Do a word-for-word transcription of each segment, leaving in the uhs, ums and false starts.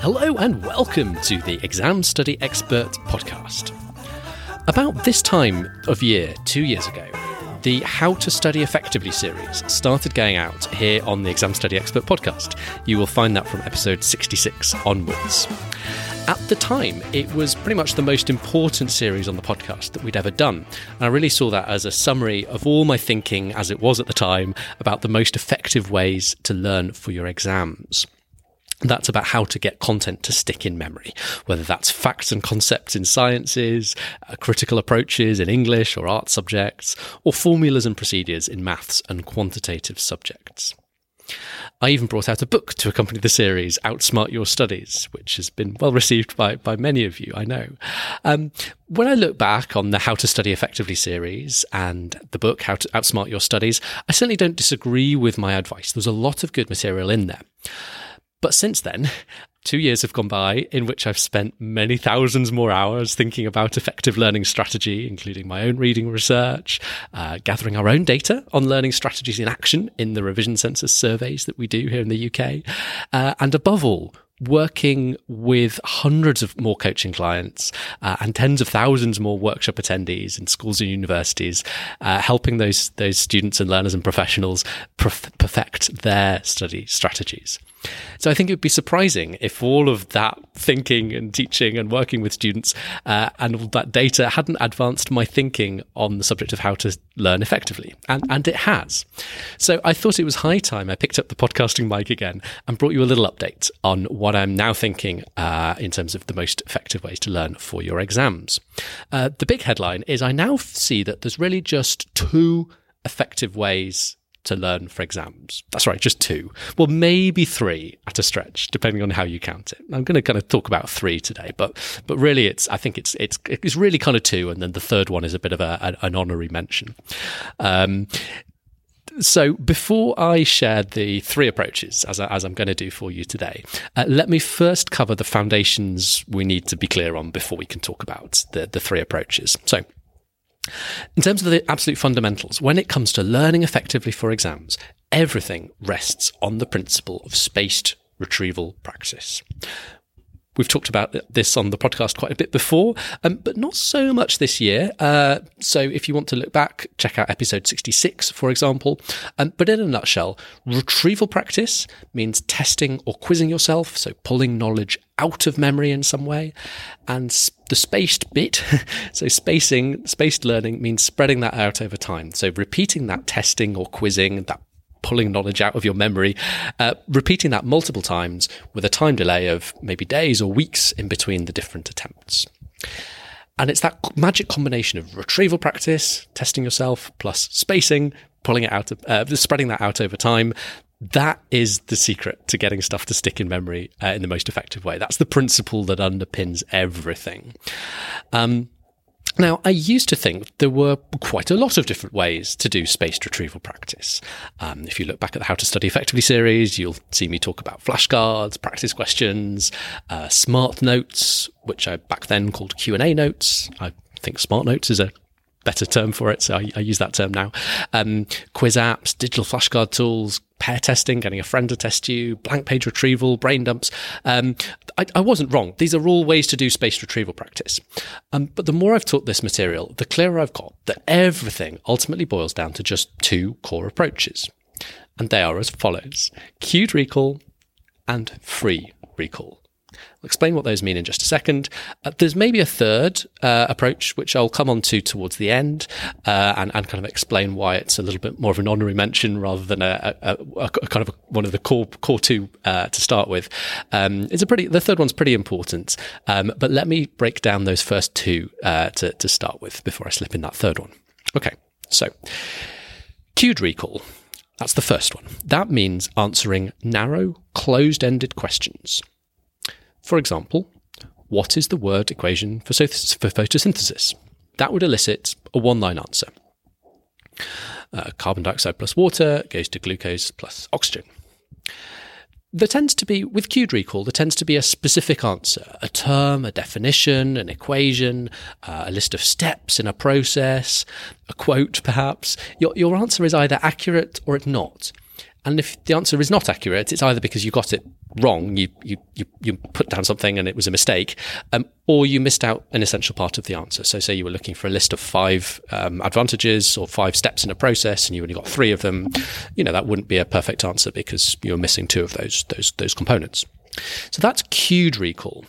Hello and welcome to the Exam Study Expert podcast. About this time of year, two years ago, the How to Study Effectively series started going out here on the Exam Study Expert podcast. You will find that from episode sixty-six onwards. At the time, it was pretty much the most important series on the podcast that we'd ever done. And I really saw that as a summary of all my thinking as it was at the time about the most effective ways to learn for your exams. That's about how to get content to stick in memory, whether that's facts and concepts in sciences, critical approaches in English or art subjects, or formulas and procedures in maths and quantitative subjects. I even brought out a book to accompany the series, Outsmart Your Studies, which has been well received by, by many of you, I know. Um, when I look back on the How to Study Effectively series and the book, How to Outsmart Your Studies, I certainly don't disagree with my advice. There's a lot of good material in there. But since then, two years have gone by in which I've spent many thousands more hours thinking about effective learning strategy, including my own reading research, uh, gathering our own data on learning strategies in action in the revision census surveys that we do here in the U K, uh, and above all, working with hundreds of more coaching clients uh, and tens of thousands more workshop attendees in schools and universities, uh, helping those those students and learners and professionals perf- perfect their study strategies. So I think it would be surprising if all of that thinking and teaching and working with students uh, and all that data hadn't advanced my thinking on the subject of how to learn effectively. And, and it has. So I thought it was high time I picked up the podcasting mic again and brought you a little update on what I'm now thinking uh, in terms of the most effective ways to learn for your exams. Uh, the big headline is I now see that there's really just two effective ways to learn for exams. That's right, just two. Well, maybe three at a stretch, depending on how you count it. I'm going to kind of talk about three today, but but really, it's I think it's it's it's really kind of two, and then the third one is a bit of a, an honorary mention. Um, so before I share the three approaches, as, I, as I'm going to do for you today, uh, let me first cover the foundations we need to be clear on before we can talk about the, the three approaches. So, in terms of the absolute fundamentals, when it comes to learning effectively for exams, everything rests on the principle of spaced retrieval practice. We've talked about this on the podcast quite a bit before, um, but not so much this year. Uh, so if you want to look back, check out episode sixty-six, for example. Um, but in a nutshell, retrieval practice means testing or quizzing yourself, so pulling knowledge out of memory in some way. And the spaced bit, so spacing, spaced learning means spreading that out over time. So repeating that testing or quizzing, that pulling knowledge out of your memory, uh, repeating that multiple times with a time delay of maybe days or weeks in between the different attempts. And it's that magic combination of retrieval practice, testing yourself, plus spacing, pulling it out, of, uh, spreading that out over time. That is the secret to getting stuff to stick in memory uh, in the most effective way. That's the principle that underpins everything. Um, Now, I used to think there were quite a lot of different ways to do spaced retrieval practice. Um, if you look back at the How to Study Effectively series, you'll see me talk about flashcards, practice questions, uh, smart notes, which I back then called Q and A notes. I think smart notes is a better term for it, so I, I use that term now. Um, quiz apps, digital flashcard tools, pair testing, getting a friend to test you, blank page retrieval, brain dumps. Um, I, I wasn't wrong. These are all ways to do spaced retrieval practice. Um, but the more I've taught this material, the clearer I've got that everything ultimately boils down to just two core approaches. And they are as follows: cued recall and free recall. I'll explain what those mean in just a second. Uh, there's maybe a third uh, approach, which I'll come on to towards the end uh, and, and kind of explain why it's a little bit more of an honorary mention rather than a, a, a, a kind of a, one of the core core two uh, to start with. Um, it's a pretty the third one's pretty important, um, but let me break down those first two uh, to, to start with before I slip in that third one. Okay, so cued recall. That's the first one. That means answering narrow, closed-ended questions. For example, what is the word equation for photosynthesis? That would elicit a one-line answer. Uh, carbon dioxide plus water goes to glucose plus oxygen. There tends to be, with cued recall, there tends to be a specific answer, a term, a definition, an equation, uh, a list of steps in a process, a quote perhaps. Your, your answer is either accurate or it's not. And if the answer is not accurate, it's either because you got it wrong, you you you, you put down something and it was a mistake, um, or you missed out an essential part of the answer. So say you were looking for a list of five um, advantages or five steps in a process and you only got three of them, you know, that wouldn't be a perfect answer because you were missing two of those, those, those components. So that's cued recall.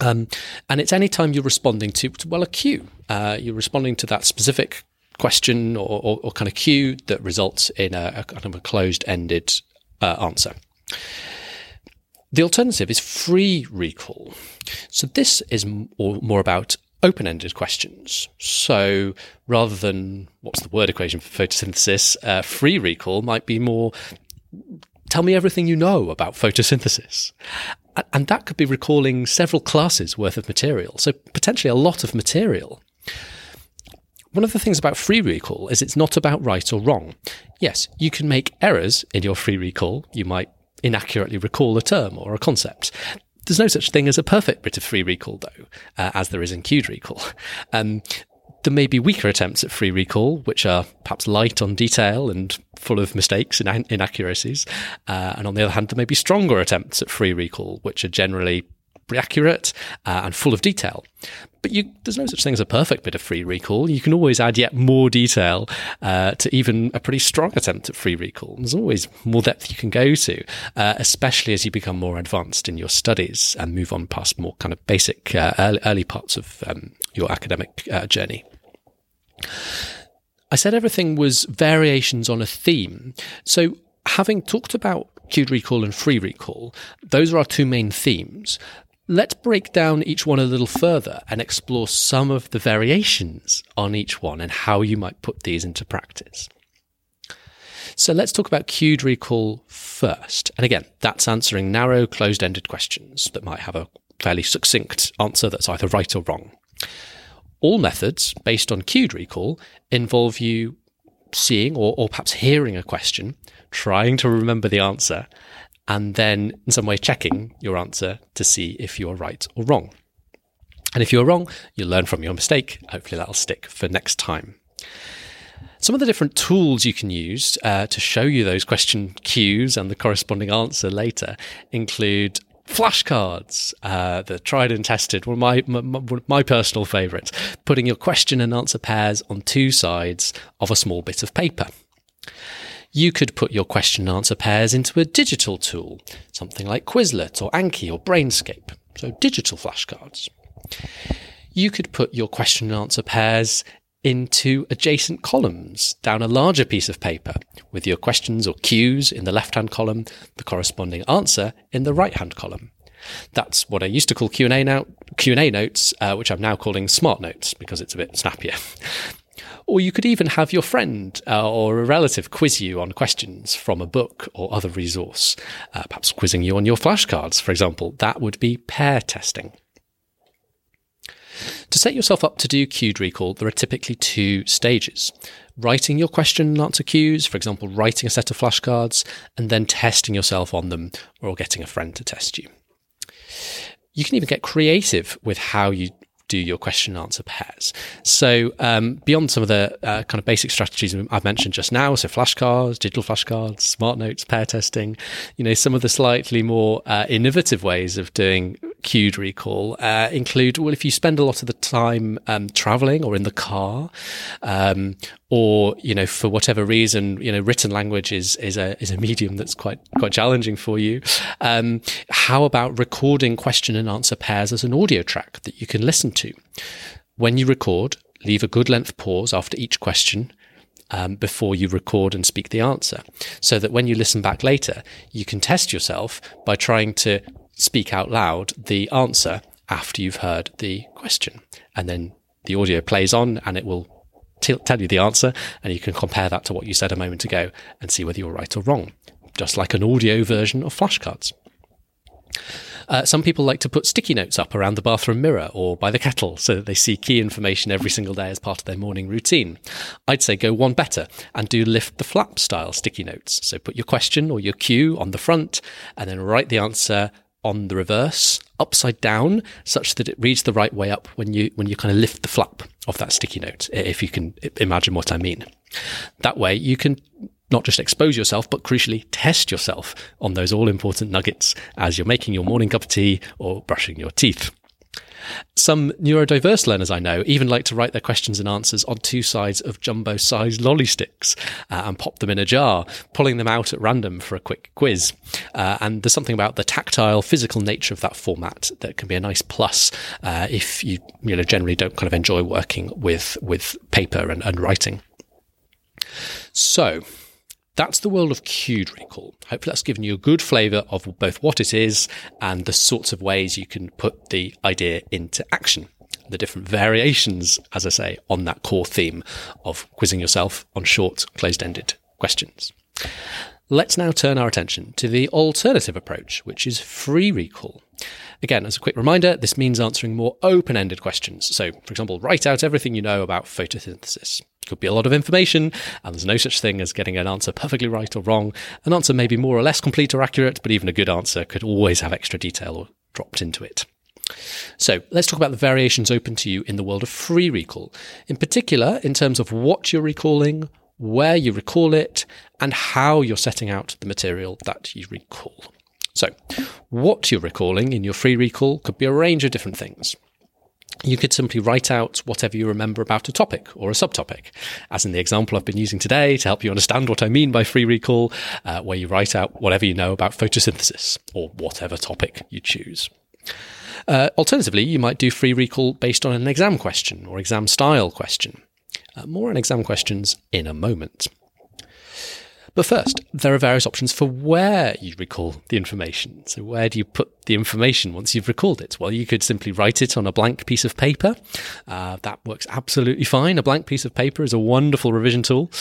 Um, and it's any time you're responding to, to well, a cue. Uh, you're responding to that specific question or, or, or kind of cue that results in a, a kind of a closed-ended uh, answer. The alternative is free recall. So this is m- or more about open-ended questions. So rather than what's the word equation for photosynthesis, uh, free recall might be more tell me everything you know about photosynthesis. And, and that could be recalling several classes worth of material, so potentially a lot of material. One of the things about free recall is it's not about right or wrong. Yes, you can make errors in your free recall. You might inaccurately recall a term or a concept. There's no such thing as a perfect bit of free recall, though, uh, as there is in cued recall. Um, there may be weaker attempts at free recall, which are perhaps light on detail and full of mistakes and inaccuracies. Uh, and on the other hand, there may be stronger attempts at free recall, which are generally accurate uh, and full of detail. But you, there's no such thing as a perfect bit of free recall. You can always add yet more detail uh, to even a pretty strong attempt at free recall. There's always more depth you can go to, uh, especially as you become more advanced in your studies and move on past more kind of basic uh, early, early parts of um, your academic uh, journey. I said everything was variations on a theme. So having talked about cued recall and free recall, those are our two main themes. Let's break down each one a little further and explore some of the variations on each one and how you might put these into practice. So let's talk about cued recall first. And again, that's answering narrow, closed-ended questions that might have a fairly succinct answer that's either right or wrong. All methods based on cued recall involve you seeing or, or perhaps hearing a question, trying to remember the answer, and then in some way checking your answer to see if you're right or wrong. And if you're wrong, you'll learn from your mistake. Hopefully that'll stick for next time. Some of the different tools you can use uh, to show you those question cues and the corresponding answer later include flashcards, uh, the tried and tested, one well, of my, my, my personal favourites, putting your question and answer pairs on two sides of a small bit of paper. You could put your question and answer pairs into a digital tool, something like Quizlet or Anki or Brainscape, so digital flashcards. You could put your question and answer pairs into adjacent columns down a larger piece of paper, with your questions or cues in the left-hand column, the corresponding answer in the right-hand column. That's what I used to call Q and A now, Q and A notes, uh, which I'm now calling smart notes because it's a bit snappier. Or you could even have your friend uh, or a relative quiz you on questions from a book or other resource, uh, perhaps quizzing you on your flashcards, for example. That would be pair testing. To set yourself up to do cued recall, there are typically two stages. Writing your question and answer cues, for example, writing a set of flashcards, and then testing yourself on them or getting a friend to test you. You can even get creative with how you do your question and answer pairs. So um, beyond some of the uh, kind of basic strategies I've mentioned just now, so flashcards, digital flashcards, smart notes, pair testing, you know, some of the slightly more uh, innovative ways of doing cued recall uh, include, well, if you spend a lot of the time um, traveling or in the car, um, or, you know, for whatever reason, you know, written language is is a is a medium that's quite quite challenging for you. Um, how about recording question and answer pairs as an audio track that you can listen to? When you record, leave a good length pause after each question um, before you record and speak the answer, so that when you listen back later, you can test yourself by trying to speak out loud the answer after you've heard the question. And then the audio plays on and it will t- tell you the answer, and you can compare that to what you said a moment ago and see whether you're right or wrong, just like an audio version of flashcards. Uh, some people like to put sticky notes up around the bathroom mirror or by the kettle so that they see key information every single day as part of their morning routine. I'd say go one better and do lift the flap style sticky notes. So put your question or your cue on the front and then write the answer on the reverse, upside down, such that it reads the right way up when you when you kind of lift the flap of that sticky note, if you can imagine what I mean. That way you can not just expose yourself, but crucially test yourself on those all-important nuggets as you're making your morning cup of tea or brushing your teeth. Some neurodiverse learners I know even like to write their questions and answers on two sides of jumbo-sized lolly sticks uh, and pop them in a jar, pulling them out at random for a quick quiz. Uh, and there's something about the tactile, physical nature of that format that can be a nice plus uh, if you, you know, generally don't kind of enjoy working with, with paper and, and writing. So that's the world of cued recall. Hopefully that's given you a good flavour of both what it is and the sorts of ways you can put the idea into action. The different variations, as I say, on that core theme of quizzing yourself on short, closed-ended questions. Let's now turn our attention to the alternative approach, which is free recall. Again, as a quick reminder, this means answering more open-ended questions. So, for example, write out everything you know about photosynthesis. Could be a lot of information, and there's no such thing as getting an answer perfectly right or wrong. An answer may be more or less complete or accurate, but even a good answer could always have extra detail or dropped into it. So let's talk about the variations open to you in the world of free recall, in particular in terms of what you're recalling, where you recall it, and how you're setting out the material that you recall. So what you're recalling in your free recall could be a range of different things. You could simply write out whatever you remember about a topic or a subtopic, as in the example I've been using today to help you understand what I mean by free recall, uh, where you write out whatever you know about photosynthesis or whatever topic you choose. Uh, alternatively, you might do free recall based on an exam question or exam style question. Uh, more on exam questions in a moment. But first, there are various options for where you recall the information. So where do you put the information once you've recalled it? Well, you could simply write it on a blank piece of paper. Uh, that works absolutely fine. A blank piece of paper is a wonderful revision tool.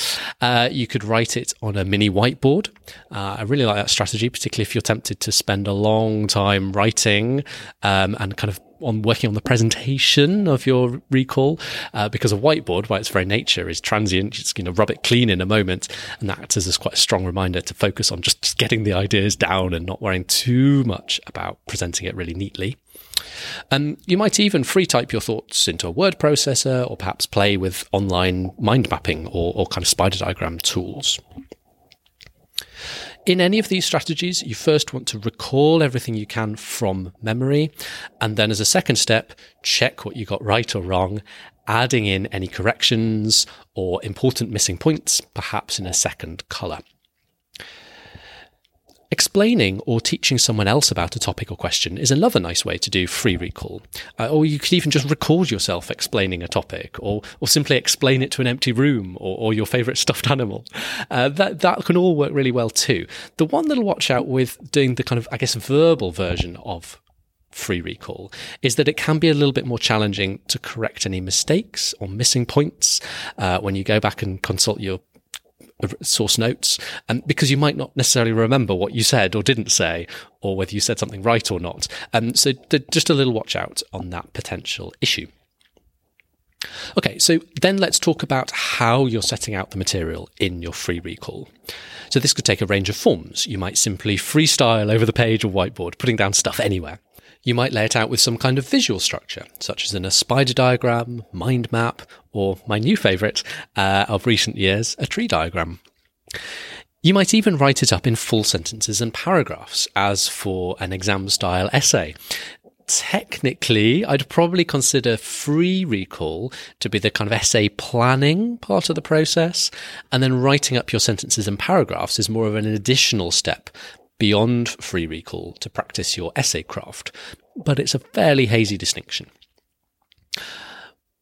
Uh, you could write it on a mini whiteboard. Uh, I really like that strategy, particularly if you're tempted to spend a long time writing um, and kind of on working on the presentation of your recall, uh, because a whiteboard, by its very nature, is transient. It's going to rub it clean in a moment, and that acts as quite a strong reminder to focus on just, just getting the ideas down and not worrying too much about presenting it really neatly. Um, you might even free type your thoughts into a word processor, or perhaps play with online mind mapping or, or kind of spider diagram tools. In any of these strategies, you first want to recall everything you can from memory, and then as a second step, check what you got right or wrong, adding in any corrections or important missing points, perhaps in a second colour. Explaining or teaching someone else about a topic or question is another nice way to do free recall. Uh, or you could even just record yourself explaining a topic, or or simply explain it to an empty room, or, or your favourite stuffed animal. Uh, that, that can all work really well too. The one little watch out with doing the kind of, I guess, verbal version of free recall is that it can be a little bit more challenging to correct any mistakes or missing points uh, when you go back and consult your source notes, and because you might not necessarily remember what you said or didn't say, or whether you said something right or not. Um, so d- just a little watch out on that potential issue. Okay, so then let's talk about how you're setting out the material in your free recall. So this could take a range of forms. You might simply freestyle over the page or whiteboard, putting down stuff anywhere. You might lay it out with some kind of visual structure, such as in a spider diagram, mind map, or my new favourite uh, of recent years, a tree diagram. You might even write it up in full sentences and paragraphs, as for an exam-style essay. Technically, I'd probably consider free recall to be the kind of essay planning part of the process, and then writing up your sentences and paragraphs is more of an additional step beyond free recall to practice your essay craft, but it's a fairly hazy distinction.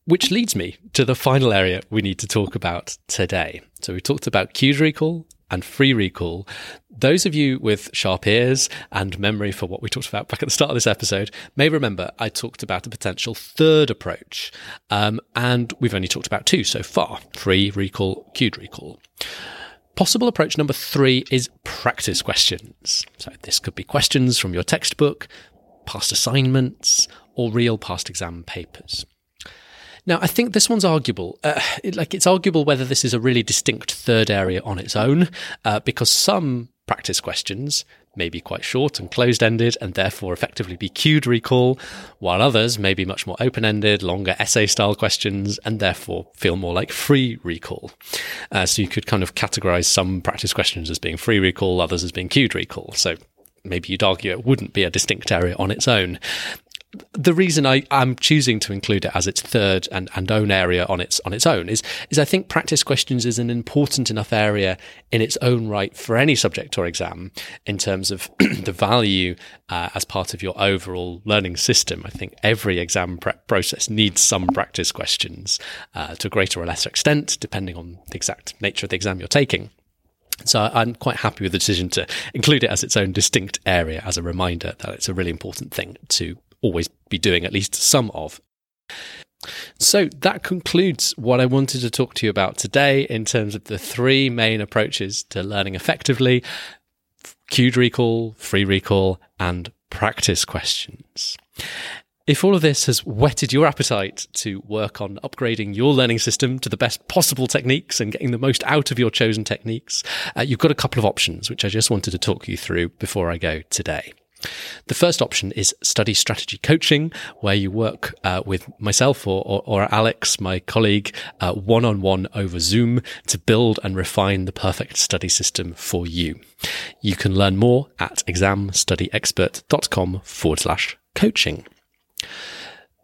Which leads me to the final area we need to talk about today. So we talked about cued recall and free recall. Those of you with sharp ears and memory for what we talked about back at the start of this episode may remember I talked about a potential third approach, um, and we've only talked about two so far, free recall, cued recall. Possible approach number three is practice questions. So this could be questions from your textbook, past assignments, or real past exam papers. Now, I think this one's arguable. Uh, it, like, it's arguable whether this is a really distinct third area on its own, uh, because some practice questions may be quite short and closed-ended and therefore effectively be cued to recall, while others may be much more open-ended, longer essay-style questions and therefore feel more like free recall. Uh, so you could kind of categorise some practice questions as being free recall, others as being cued to recall. So maybe you'd argue it wouldn't be a distinct area on its own. The reason I, I'm choosing to include it as its third and, and own area on its on its own is, is I think practice questions is an important enough area in its own right for any subject or exam in terms of the value uh, as part of your overall learning system. I think every exam prep process needs some practice questions uh, to a greater or lesser extent, depending on the exact nature of the exam you're taking. So I'm quite happy with the decision to include it as its own distinct area as a reminder that it's a really important thing to always be doing at least some of. So that concludes what I wanted to talk to you about today in terms of the three main approaches to learning effectively: cued recall, free recall, and practice questions. If all of this has whetted your appetite to work on upgrading your learning system to the best possible techniques and getting the most out of your chosen techniques, uh, you've got a couple of options, which I just wanted to talk you through before I go today. The first option is study strategy coaching, where you work uh, with myself or, or, or Alex, my colleague, uh, one-on-one over Zoom to build and refine the perfect study system for you. You can learn more at exam study expert dot com forward slash coaching.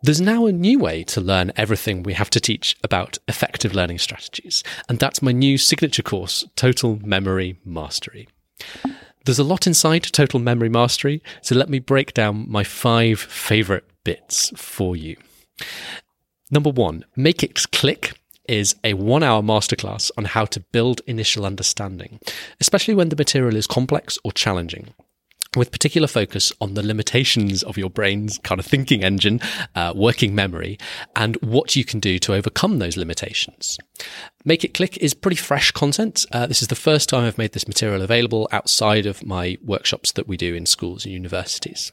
There's now a new way to learn everything we have to teach about effective learning strategies, and that's my new signature course, Total Memory Mastery. There's a lot inside Total Memory Mastery, so let me break down my five favourite bits for you. Number one, Make It Click is a one-hour masterclass on how to build initial understanding, especially when the material is complex or challenging, with particular focus on the limitations of your brain's kind of thinking engine, uh, working memory, and what you can do to overcome those limitations. Make It Click is pretty fresh content. Uh, this is the first time I've made this material available outside of my workshops that we do in schools and universities.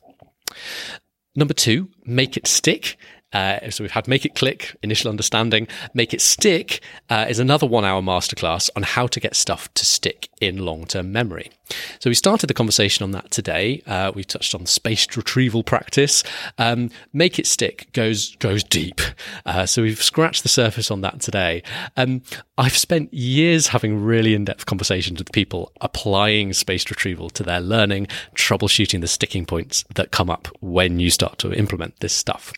Number two, Make It Stick. Uh, so we've had Make It Click, Initial Understanding. Make It Stick uh, is another one-hour masterclass on how to get stuff to stick in long-term memory. So we started the conversation on that today. Uh, we've touched on spaced retrieval practice. Um, Make It Stick goes goes deep. Uh, so we've scratched the surface on that today. Um, I've spent years having really in-depth conversations with people applying spaced retrieval to their learning, troubleshooting the sticking points that come up when you start to implement this stuff.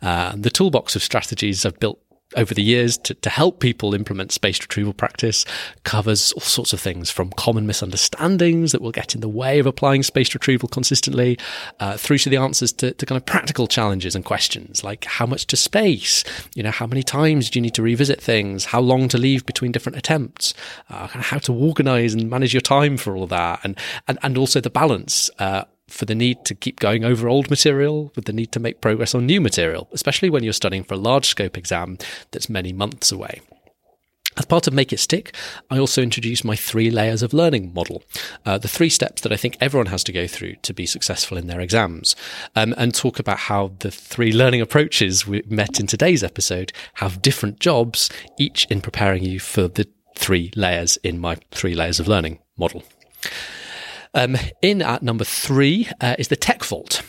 Uh, the toolbox of strategies I've built over the years to, to help people implement spaced retrieval practice covers all sorts of things, from common misunderstandings that will get in the way of applying spaced retrieval consistently, uh, through to the answers to, to kind of practical challenges and questions like how much to space, you know, how many times do you need to revisit things, how long to leave between different attempts, uh, how to organize and manage your time for all that, and, and, and also the balance, uh, for the need to keep going over old material with the need to make progress on new material, especially when you're studying for a large scope exam that's many months away. As part of Make It Stick, I also introduce my three layers of learning model, uh, the three steps that I think everyone has to go through to be successful in their exams, um, and talk about how the three learning approaches we met in today's episode have different jobs, each in preparing you for the three layers in my three layers of learning model. Um, in at number three uh, is the tech vault.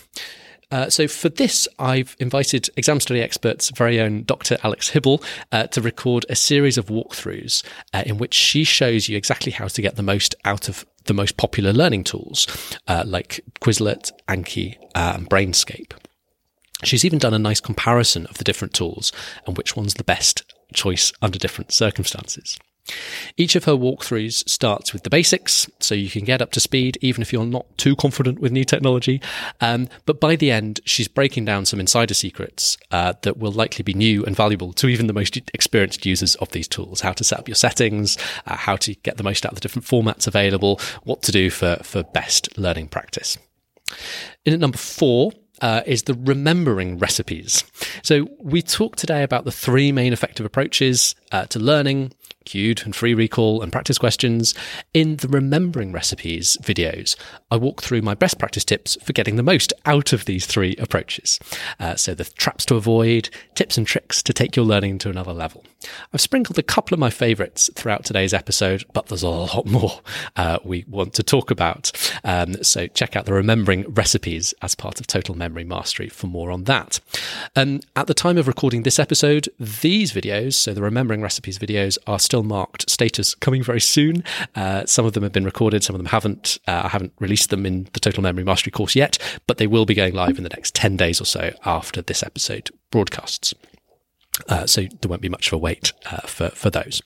Uh, so for this, I've invited Exam Study Expert's very own Doctor Alex Hibble uh, to record a series of walkthroughs uh, in which she shows you exactly how to get the most out of the most popular learning tools uh, like Quizlet, Anki, uh, and Brainscape. She's even done a nice comparison of the different tools and which one's the best choice under different circumstances. Each of her walkthroughs starts with the basics, so you can get up to speed even if you're not too confident with new technology. Um, but by the end, she's breaking down some insider secrets uh, that will likely be new and valuable to even the most experienced users of these tools: how to set up your settings, uh, how to get the most out of the different formats available, what to do for, for best learning practice. In at number four, Uh, is the remembering recipes. So we talked today about the three main effective approaches uh, to learning, cued and free recall and practice questions. In the Remembering Recipes videos, I walk through my best practice tips for getting the most out of these three approaches. Uh, so the traps to avoid, tips and tricks to take your learning to another level. I've sprinkled a couple of my favourites throughout today's episode, but there's a lot more uh, we want to talk about. Um, so check out the Remembering Recipes as part of Total Memory Mastery for more on that. Um, at the time of recording this episode, these videos, so the Remembering Recipes videos, are still marked status coming very soon. Uh, some of them have been recorded, some of them haven't. Uh, I haven't released them in the Total Memory Mastery course yet, but they will be going live in the next ten days or so after this episode broadcasts. Uh, so there won't be much of a wait uh, for, for those.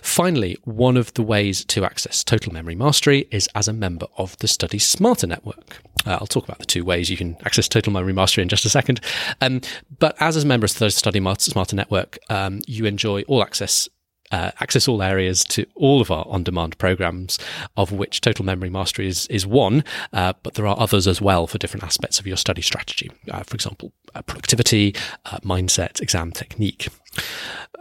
Finally, one of the ways to access Total Memory Mastery is as a member of the Study Smarter Network. Uh, I'll talk about the two ways you can access Total Memory Mastery in just a second. Um, but as a member of the Study Smarter Network, um, you enjoy all access Uh, access all areas to all of our on-demand programs, of which Total Memory Mastery is, is one, uh, but there are others as well for different aspects of your study strategy. Uh, for example, uh, productivity, uh, mindset, exam technique.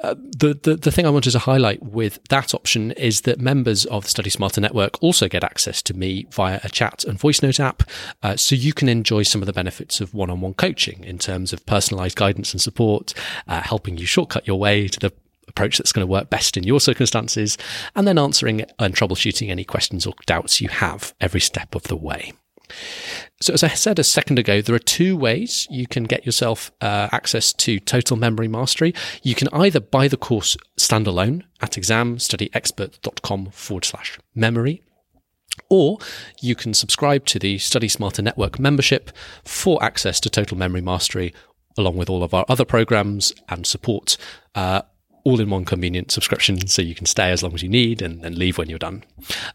Uh, the, the the thing I wanted to highlight with that option is that members of the Study Smarter Network also get access to me via a chat and voice note app, uh, so you can enjoy some of the benefits of one-on-one coaching in terms of personalised guidance and support, uh, helping you shortcut your way to the approach that's going to work best in your circumstances, and then answering and troubleshooting any questions or doubts you have every step of the way. So as I said a second ago, there are two ways you can get yourself uh, access to Total Memory Mastery. You can either buy the course standalone at exam study expert dot com forward slash memory, or you can subscribe to the Study Smarter Network membership for access to Total Memory Mastery, along with all of our other programs and support, uh, all in one convenient subscription, so you can stay as long as you need and then leave when you're done.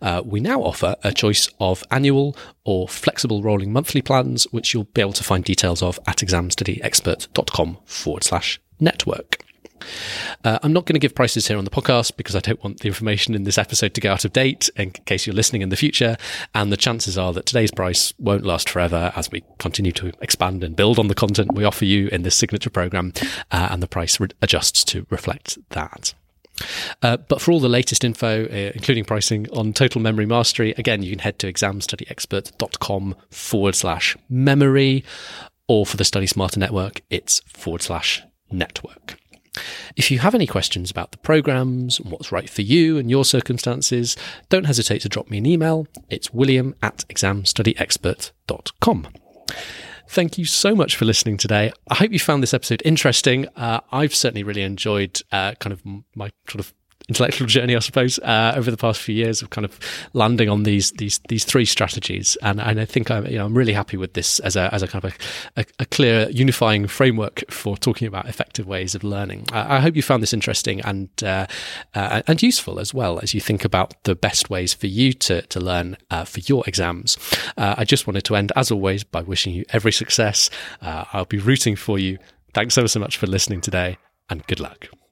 Uh, we now offer a choice of annual or flexible rolling monthly plans, which you'll be able to find details of at exam study expert dot com forward slash network. Uh, I'm not going to give prices here on the podcast because I don't want the information in this episode to go out of date in case you're listening in the future, and the chances are that today's price won't last forever as we continue to expand and build on the content we offer you in this signature program, uh, and the price re- adjusts to reflect that. Uh, but for all the latest info, uh, including pricing on Total Memory Mastery, again, you can head to exam study expert dot com forward slash memory, or for the Study Smarter Network, it's forward slash network. If you have any questions about the programmes and what's right for you and your circumstances, don't hesitate to drop me an email. It's william at exam study expert dot com. Thank you so much for listening today. I hope you found this episode interesting. Uh, I've certainly really enjoyed uh, kind of my sort of intellectual journey, I suppose, uh, over the past few years of kind of landing on these these these three strategies, and, and I think I'm you know I'm really happy with this as a as a kind of a, a, a clear unifying framework for talking about effective ways of learning. Uh, I hope you found this interesting and uh, uh, and useful as well as you think about the best ways for you to to learn uh, for your exams. Uh, I just wanted to end as always by wishing you every success. Uh, I'll be rooting for you. Thanks ever so much for listening today, and good luck.